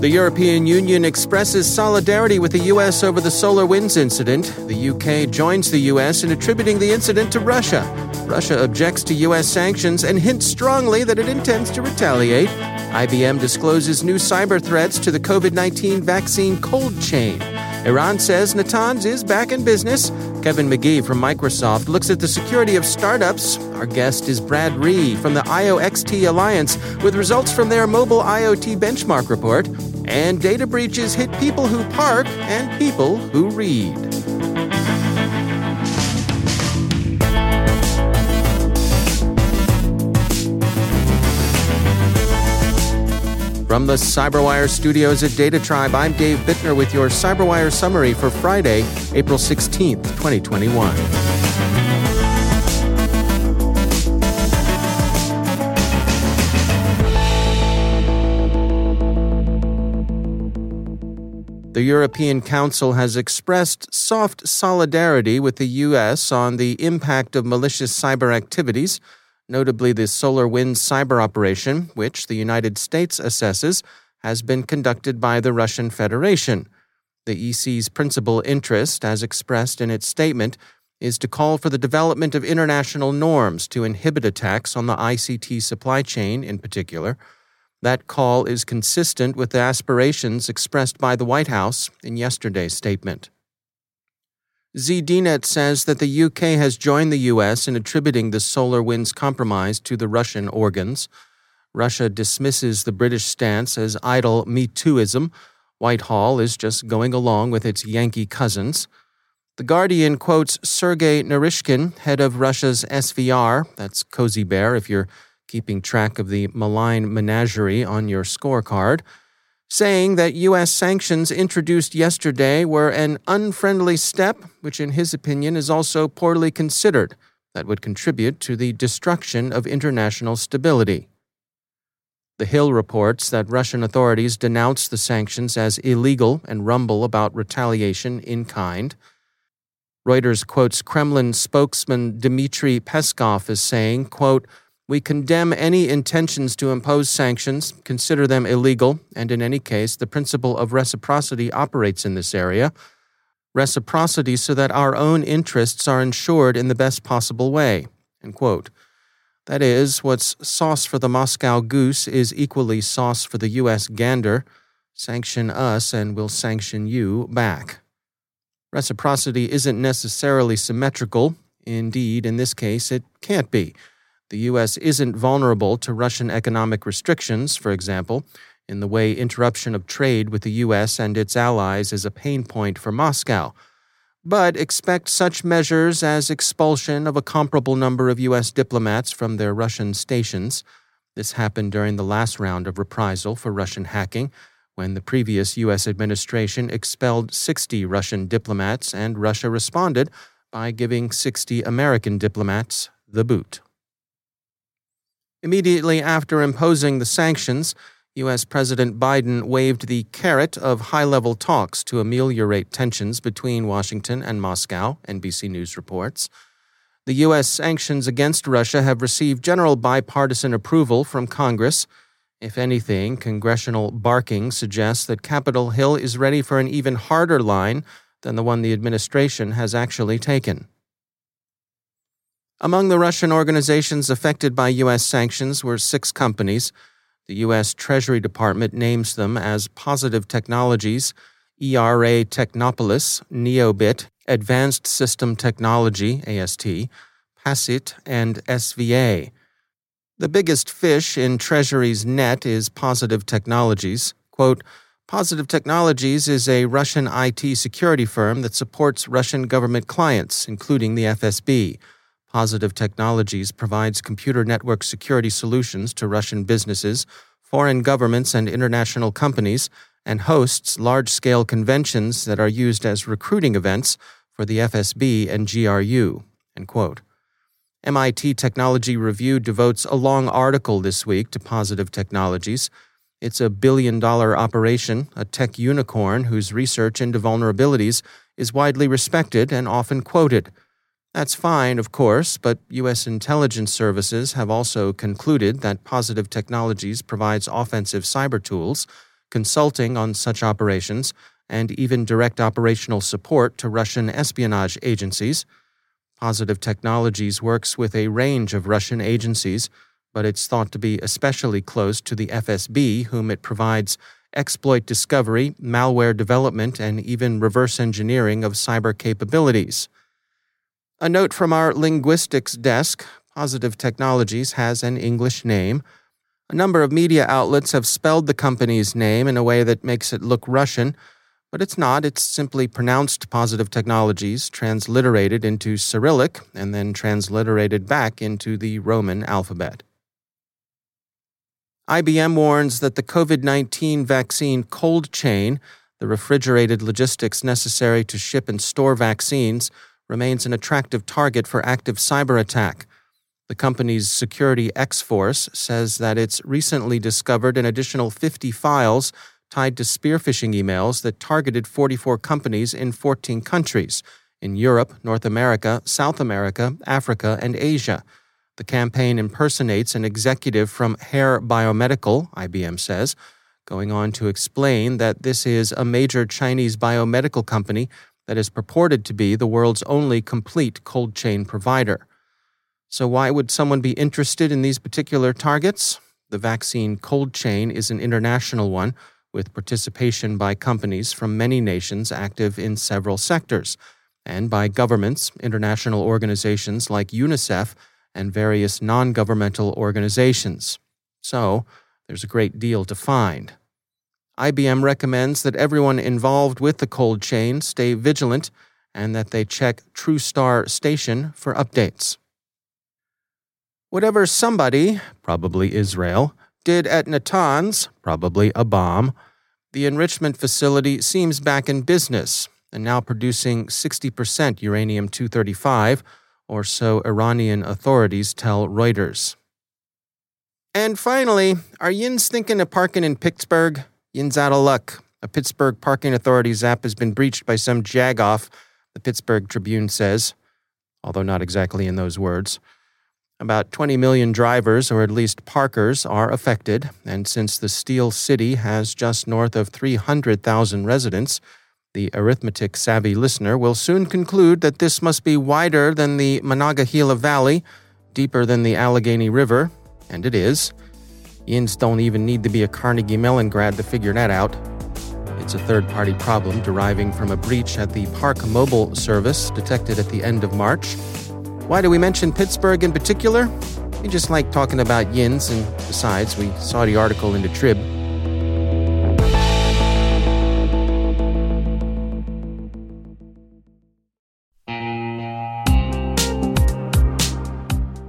The European Union expresses solidarity with the U.S. over the SolarWinds incident. The U.K. joins the U.S. in attributing the incident to Russia. Russia objects to U.S. sanctions and hints strongly that it intends to retaliate. IBM discloses new cyber threats to the COVID-19 vaccine cold chain. Iran says Natanz is back in business. Kevin Magee from Microsoft looks at the security of startups. Our guest is Brad Ree from the IOXT Alliance with results from their mobile IoT benchmark report. And data breaches hit people who park and people who read. From the Cyberwire studios at Data Tribe, I'm Dave Bittner with your Cyberwire summary for Friday, April 16th, 2021. The European Council has expressed soft solidarity with the U.S. on the impact of malicious cyber activities, notably the SolarWinds cyber operation, which the United States assesses has been conducted by the Russian Federation. The EC's principal interest, as expressed in its statement, is to call for the development of international norms to inhibit attacks on the ICT supply chain in particular. That call is consistent with the aspirations expressed by the White House in yesterday's statement. ZDNet says that the UK has joined the US in attributing the SolarWinds compromise to the Russian organs. Russia dismisses the British stance as idle Me Tooism. Whitehall is just going along with its Yankee cousins. The Guardian quotes Sergei Naryshkin, head of Russia's SVR, that's Cozy Bear if you're keeping track of the malign menagerie on your scorecard, saying that U.S. sanctions introduced yesterday were an unfriendly step, which in his opinion is also poorly considered, that would contribute to the destruction of international stability. The Hill reports that Russian authorities denounce the sanctions as illegal and rumble about retaliation in kind. Reuters quotes Kremlin spokesman Dmitry Peskov as saying, quote, "We condemn any intentions to impose sanctions, consider them illegal, and in any case, the principle of reciprocity operates in this area. Reciprocity so that our own interests are ensured in the best possible way." End quote. That is, what's sauce for the Moscow goose is equally sauce for the U.S. gander. Sanction us and we'll sanction you back. Reciprocity isn't necessarily symmetrical. Indeed, in this case, it can't be. The U.S. isn't vulnerable to Russian economic restrictions, for example, in the way interruption of trade with the U.S. and its allies is a pain point for Moscow, but expect such measures as expulsion of a comparable number of U.S. diplomats from their Russian stations. This happened during the last round of reprisal for Russian hacking, when the previous U.S. administration expelled 60 Russian diplomats, and Russia responded by giving 60 American diplomats the boot. Immediately after imposing the sanctions, U.S. President Biden waved the carrot of high-level talks to ameliorate tensions between Washington and Moscow, NBC News reports. The U.S. sanctions against Russia have received general bipartisan approval from Congress. If anything, congressional barking suggests that Capitol Hill is ready for an even harder line than the one the administration has actually taken. Among the Russian organizations affected by U.S. sanctions were 6 companies. The U.S. Treasury Department names them as Positive Technologies, ERA Technopolis, Neobit, Advanced System Technology, AST, Passit, and SVA. The biggest fish in Treasury's net is Positive Technologies. Quote, Positive Technologies is a Russian IT security firm that supports Russian government clients, including the FSB. Positive Technologies provides computer network security solutions to Russian businesses, foreign governments, and international companies, and hosts large-scale conventions that are used as recruiting events for the FSB and GRU. End quote. MIT Technology Review devotes a long article this week to Positive Technologies. It's a billion-dollar operation, a tech unicorn whose research into vulnerabilities is widely respected and often quoted. That's fine, of course, but U.S. intelligence services have also concluded that Positive Technologies provides offensive cyber tools, consulting on such operations, and even direct operational support to Russian espionage agencies. Positive Technologies works with a range of Russian agencies, but it's thought to be especially close to the FSB, whom it provides exploit discovery, malware development, and even reverse engineering of cyber capabilities. A note from our linguistics desk, Positive Technologies has an English name. A number of media outlets have spelled the company's name in a way that makes it look Russian, but it's not. It's simply pronounced Positive Technologies, transliterated into Cyrillic, and then transliterated back into the Roman alphabet. IBM warns that the COVID-19 vaccine cold chain, the refrigerated logistics necessary to ship and store vaccines, remains an attractive target for active cyber attack. The company's security X-Force says that it's recently discovered an additional 50 files tied to spear phishing emails that targeted 44 companies in 14 countries in Europe, North America, South America, Africa, and Asia. The campaign impersonates an executive from Hare Biomedical, IBM says, going on to explain that this is a major Chinese biomedical company that is purported to be the world's only complete cold chain provider. So why would someone be interested in these particular targets? The vaccine cold chain is an international one, with participation by companies from many nations active in several sectors, and by governments, international organizations like UNICEF, and various non-governmental organizations. So, there's a great deal to find. IBM recommends that everyone involved with the cold chain stay vigilant and that they check TrueStar Station for updates. Whatever somebody, probably Israel, did at Natanz, probably a bomb, the enrichment facility seems back in business and now producing 60% uranium-235, or so Iranian authorities tell Reuters. And finally, are yins thinking of parking in Pittsburgh? Yin's out of luck. A Pittsburgh parking authorities app has been breached by some jagoff, the Pittsburgh Tribune says, although not exactly in those words. About 20 million drivers, or at least parkers, are affected, and since the Steel City has just north of 300,000 residents, the arithmetic-savvy listener will soon conclude that this must be wider than the Monongahela Valley, deeper than the Allegheny River, and it is. Yins don't even need to be a Carnegie Mellon grad to figure that out. It's a third-party problem deriving from a breach at the Park Mobile service detected at the end of March. Why do we mention Pittsburgh in particular? We just like talking about yins, and besides, we saw the article in the Trib.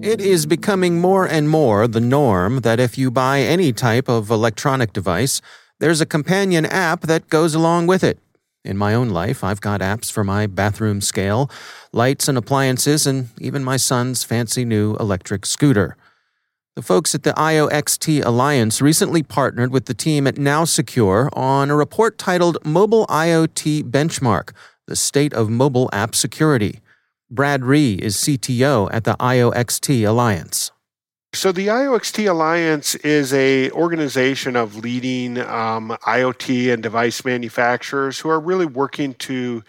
It is becoming more and more the norm that if you buy any type of electronic device, there's a companion app that goes along with it. In my own life, I've got apps for my bathroom scale, lights and appliances, and even my son's fancy new electric scooter. The folks at the IOXT Alliance recently partnered with the team at Now Secure on a report titled Mobile IoT Benchmark, The State of Mobile App Security. Brad Ree is CTO at the IOXT Alliance. So the IOXT Alliance is an organization of leading IoT and device manufacturers who are really working to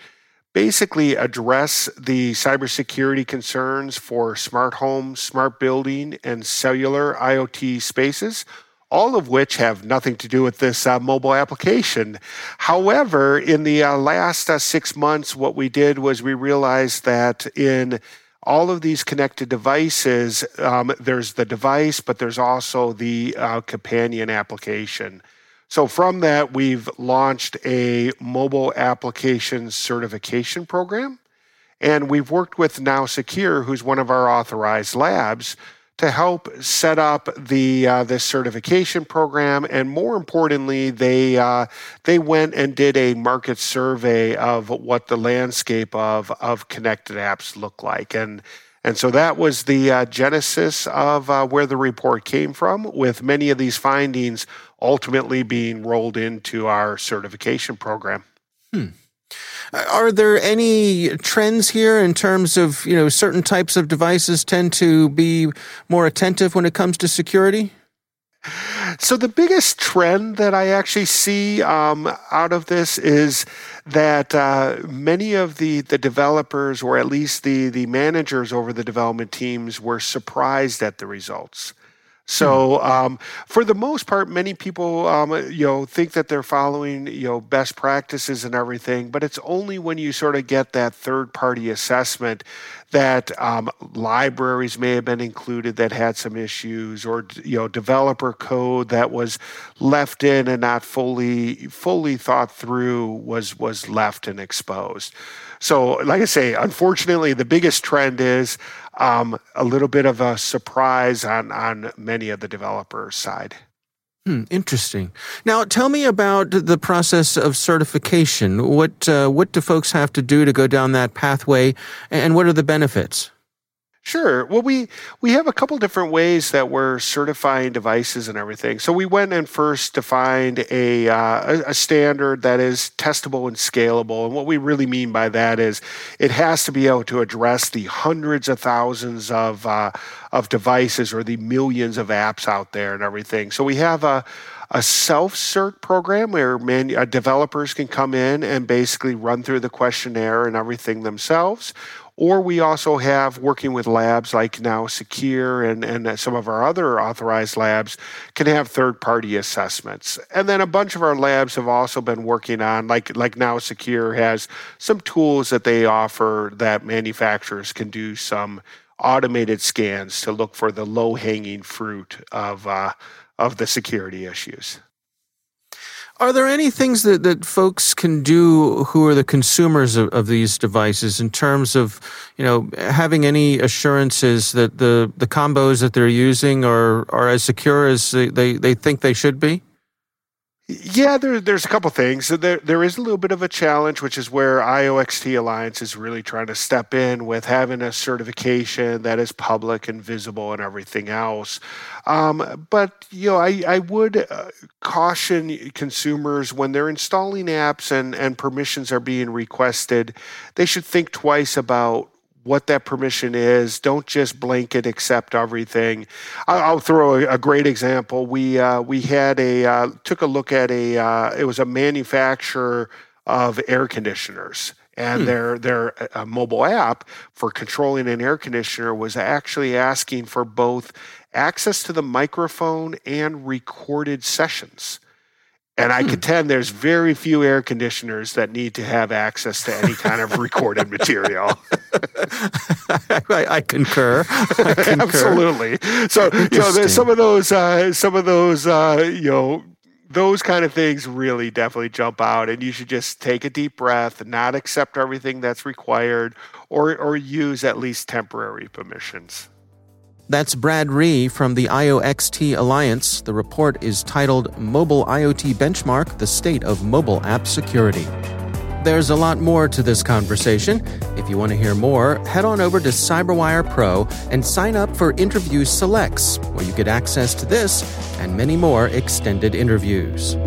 basically address the cybersecurity concerns for smart home, smart building, and cellular IoT spaces, all of which have nothing to do with this mobile application. However, in the last 6 months, what we did was we realized that in all of these connected devices, there's the device, but there's also the companion application. So from that, we've launched a mobile application certification program, and we've worked with Now Secure, who's one of our authorized labs, to help set up this certification program. And more importantly, they went and did a market survey of what the landscape of connected apps look like. And so that was the genesis of where the report came from, with many of these findings ultimately being rolled into our certification program. Are there any trends here in terms of, you know, certain types of devices tend to be more attentive when it comes to security? So the biggest trend that I actually see out of this is that many of the developers, or at least the managers over the development teams, were surprised at the results. So for the most part, many people, think that they're following, best practices and everything, but it's only when you sort of get that third-party assessment that libraries may have been included that had some issues, or, developer code that was left in and not fully thought through was left and exposed. So, like I say, unfortunately, the biggest trend is a little bit of a surprise on many of the developers' side. Interesting. Now, tell me about the process of certification. What do folks have to do to go down that pathway, and what are the benefits? Sure. Well, we have a couple different ways that we're certifying devices and everything. So we went and first defined a standard that is testable and scalable. And what we really mean by that is it has to be able to address the hundreds of thousands of devices, or the millions of apps out there and everything. So we have a self-cert program where developers can come in and basically run through the questionnaire and everything themselves. Or we also have, working with labs like Now Secure and some of our other authorized labs, can have third-party assessments. And then a bunch of our labs have also been working on, like Now Secure has some tools that they offer that manufacturers can do some automated scans to look for the low-hanging fruit of the security issues. Are there any things that folks can do who are the consumers of these devices in terms of, having any assurances that the combos that they're using are as secure as they think they should be? Yeah, there's a couple things. There is a little bit of a challenge, which is where IOXT Alliance is really trying to step in with having a certification that is public and visible and everything else. But I would caution consumers when they're installing apps and permissions are being requested, they should think twice about what that permission is. Don't just blanket accept everything. I'll throw a great example. We took a look at a manufacturer of air conditioners, and their mobile app for controlling an air conditioner was actually asking for both access to the microphone and recorded sessions. And I contend there's very few air conditioners that need to have access to any kind of recorded material. I concur. Absolutely. So there's some of those those kind of things really definitely jump out, and you should just take a deep breath, not accept everything that's required, or use at least temporary permissions. That's Brad Ree from the IOXT Alliance. The report is titled Mobile IoT Benchmark, the State of Mobile App Security. There's a lot more to this conversation. If you want to hear more, head on over to Cyberwire Pro and sign up for Interview Selects, where you get access to this and many more extended interviews.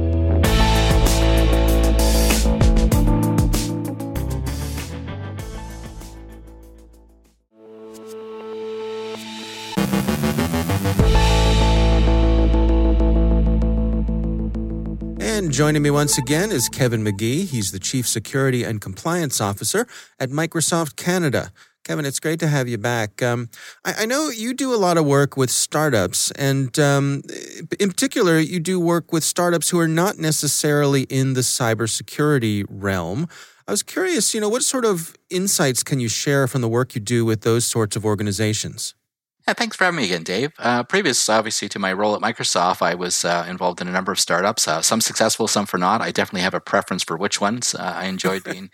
Joining me once again is Kevin Magee. He's the Chief Security and Compliance Officer at Microsoft Canada. Kevin, it's great to have you back. I know you do a lot of work with startups, and in particular, you do work with startups who are not necessarily in the cybersecurity realm. I was curious, what sort of insights can you share from the work you do with those sorts of organizations? Yeah, thanks for having me again, Dave. Previous, obviously, to my role at Microsoft, I was involved in a number of startups, some successful, some for not. I definitely have a preference for which ones I enjoyed being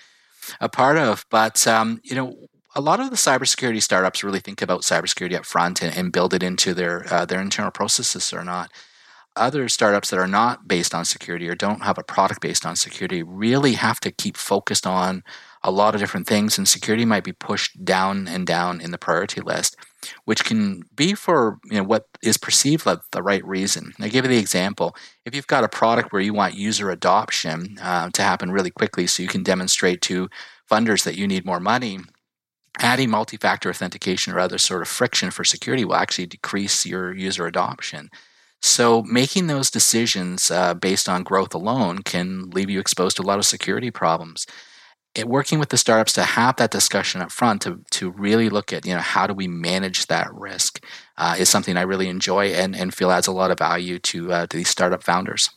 a part of. But, a lot of the cybersecurity startups really think about cybersecurity up front and build it into their internal processes or not. Other startups that are not based on security or don't have a product based on security really have to keep focused on a lot of different things, and security might be pushed down and down in the priority list, which can be for what is perceived like the right reason. I give you the example. If you've got a product where you want user adoption to happen really quickly so you can demonstrate to funders that you need more money, adding multi-factor authentication or other sort of friction for security will actually decrease your user adoption. So making those decisions based on growth alone can leave you exposed to a lot of security problems. Working with the startups to have that discussion up front to really look at, how do we manage that risk is something I really enjoy and feel adds a lot of value to these startup founders.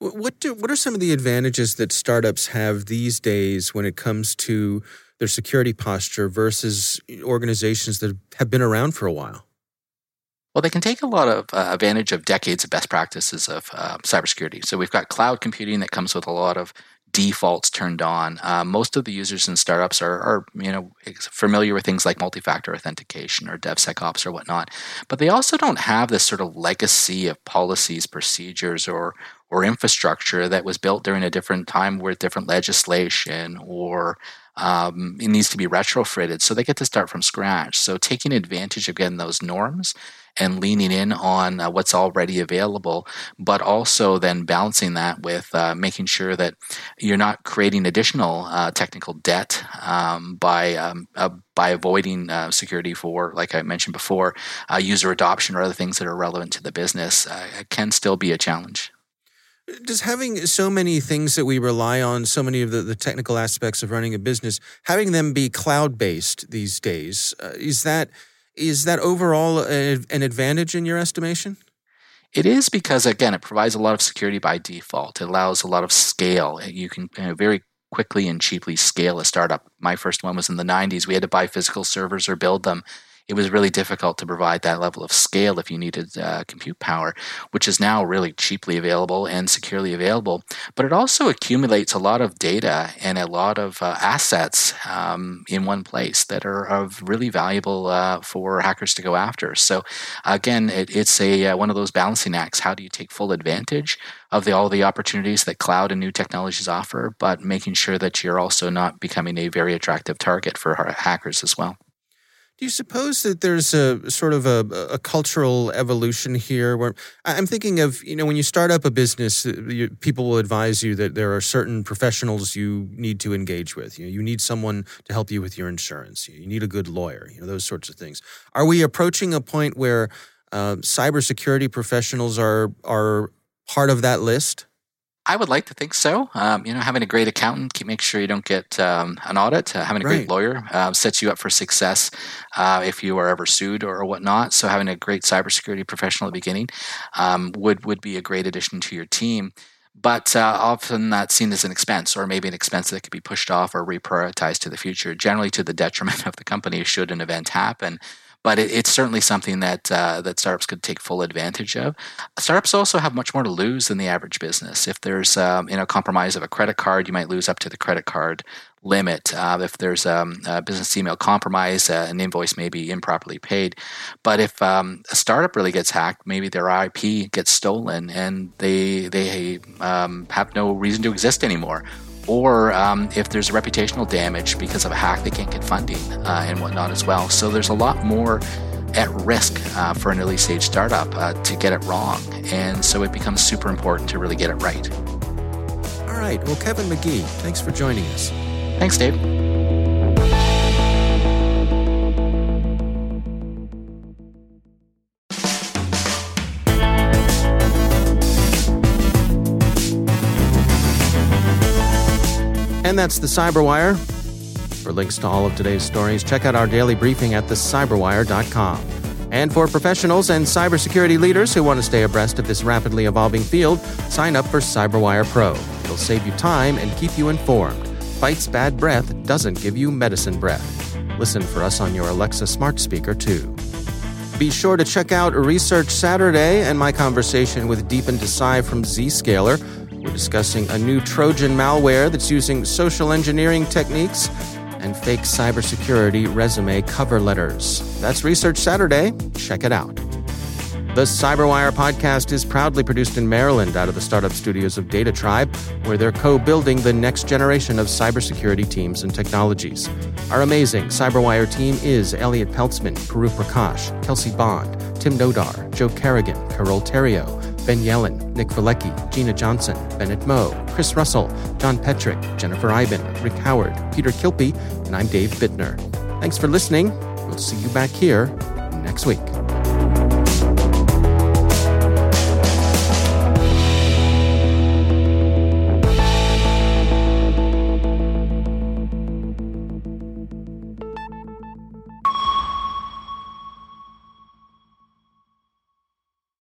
What are some of the advantages that startups have these days when it comes to their security posture versus organizations that have been around for a while? Well, they can take a lot of advantage of decades of best practices of cybersecurity. So we've got cloud computing that comes with a lot of defaults turned on. Most of the users in startups are familiar with things like multi-factor authentication or DevSecOps or whatnot, but they also don't have this sort of legacy of policies, procedures, or infrastructure that was built during a different time with different legislation, or it needs to be retrofitted. So they get to start from scratch. So taking advantage of getting those norms and leaning in on what's already available, but also then balancing that with making sure that you're not creating additional technical debt by avoiding security for, like I mentioned before, user adoption or other things that are relevant to the business. It can still be a challenge. Does having so many things that we rely on, so many of the technical aspects of running a business, having them be cloud-based these days, is that overall an advantage in your estimation? It is, because, again, it provides a lot of security by default. It allows a lot of scale. You can very quickly and cheaply scale a startup. My first one was in the 90s. We had to buy physical servers or build them. it was really difficult to provide that level of scale if you needed compute power, which is now really cheaply available and securely available. But it also accumulates a lot of data and a lot of assets in one place that are of really valuable for hackers to go after. So again, it's a one of those balancing acts. How do you take full advantage of all the opportunities that cloud and new technologies offer, but making sure that you're also not becoming a very attractive target for hackers as well? Do you suppose that there's a sort of a cultural evolution here? Where I'm thinking of, when you start up a business, people will advise you that there are certain professionals you need to engage with. You need someone to help you with your insurance. You need a good lawyer, those sorts of things. Are we approaching a point where cybersecurity professionals are part of that list? I would like to think so. Having a great accountant can make sure you don't get an audit. Having a great lawyer sets you up for success if you are ever sued or whatnot. So having a great cybersecurity professional at the beginning would be a great addition to your team. But often that's seen as an expense, or maybe an expense that could be pushed off or reprioritized to the future, generally to the detriment of the company should an event happen. But it's certainly something that that startups could take full advantage of. Startups also have much more to lose than the average business. If there's compromise of a credit card, you might lose up to the credit card limit. If there's a business email compromise, an invoice may be improperly paid. But if a startup really gets hacked, maybe their IP gets stolen and they have no reason to exist anymore. Or if there's reputational damage because of a hack, they can't get funding and whatnot as well. So there's a lot more at risk for an early stage startup to get it wrong. And so it becomes super important to really get it right. All right. Well, Kevin Magee, thanks for joining us. Thanks, Dave. And that's the Cyberwire. For links to all of today's stories, check out our daily briefing at thecyberwire.com. And for professionals and cybersecurity leaders who want to stay abreast of this rapidly evolving field, sign up for Cyberwire Pro. It'll save you time and keep you informed. Fights bad breath, doesn't give you medicine breath. Listen for us on your Alexa smart speaker, too. Be sure to check out Research Saturday and my conversation with Deepan Desai from Zscaler. We're discussing a new Trojan malware that's using social engineering techniques and fake cybersecurity resume cover letters. That's Research Saturday. Check it out. The Cyberwire podcast is proudly produced in Maryland out of the startup studios of Data Tribe, where they're co-building the next generation of cybersecurity teams and technologies. Our amazing Cyberwire team is Elliot Peltzman, Peru Prakash, Kelsey Bond, Tim Nodar, Joe Kerrigan, Carol Terrio, Ben Yellen, Nick Vilecki, Gina Johnson, Bennett Moe, Chris Russell, John Petrick, Jennifer Iben, Rick Howard, Peter Kilpie, and I'm Dave Bittner. Thanks for listening. We'll see you back here next week.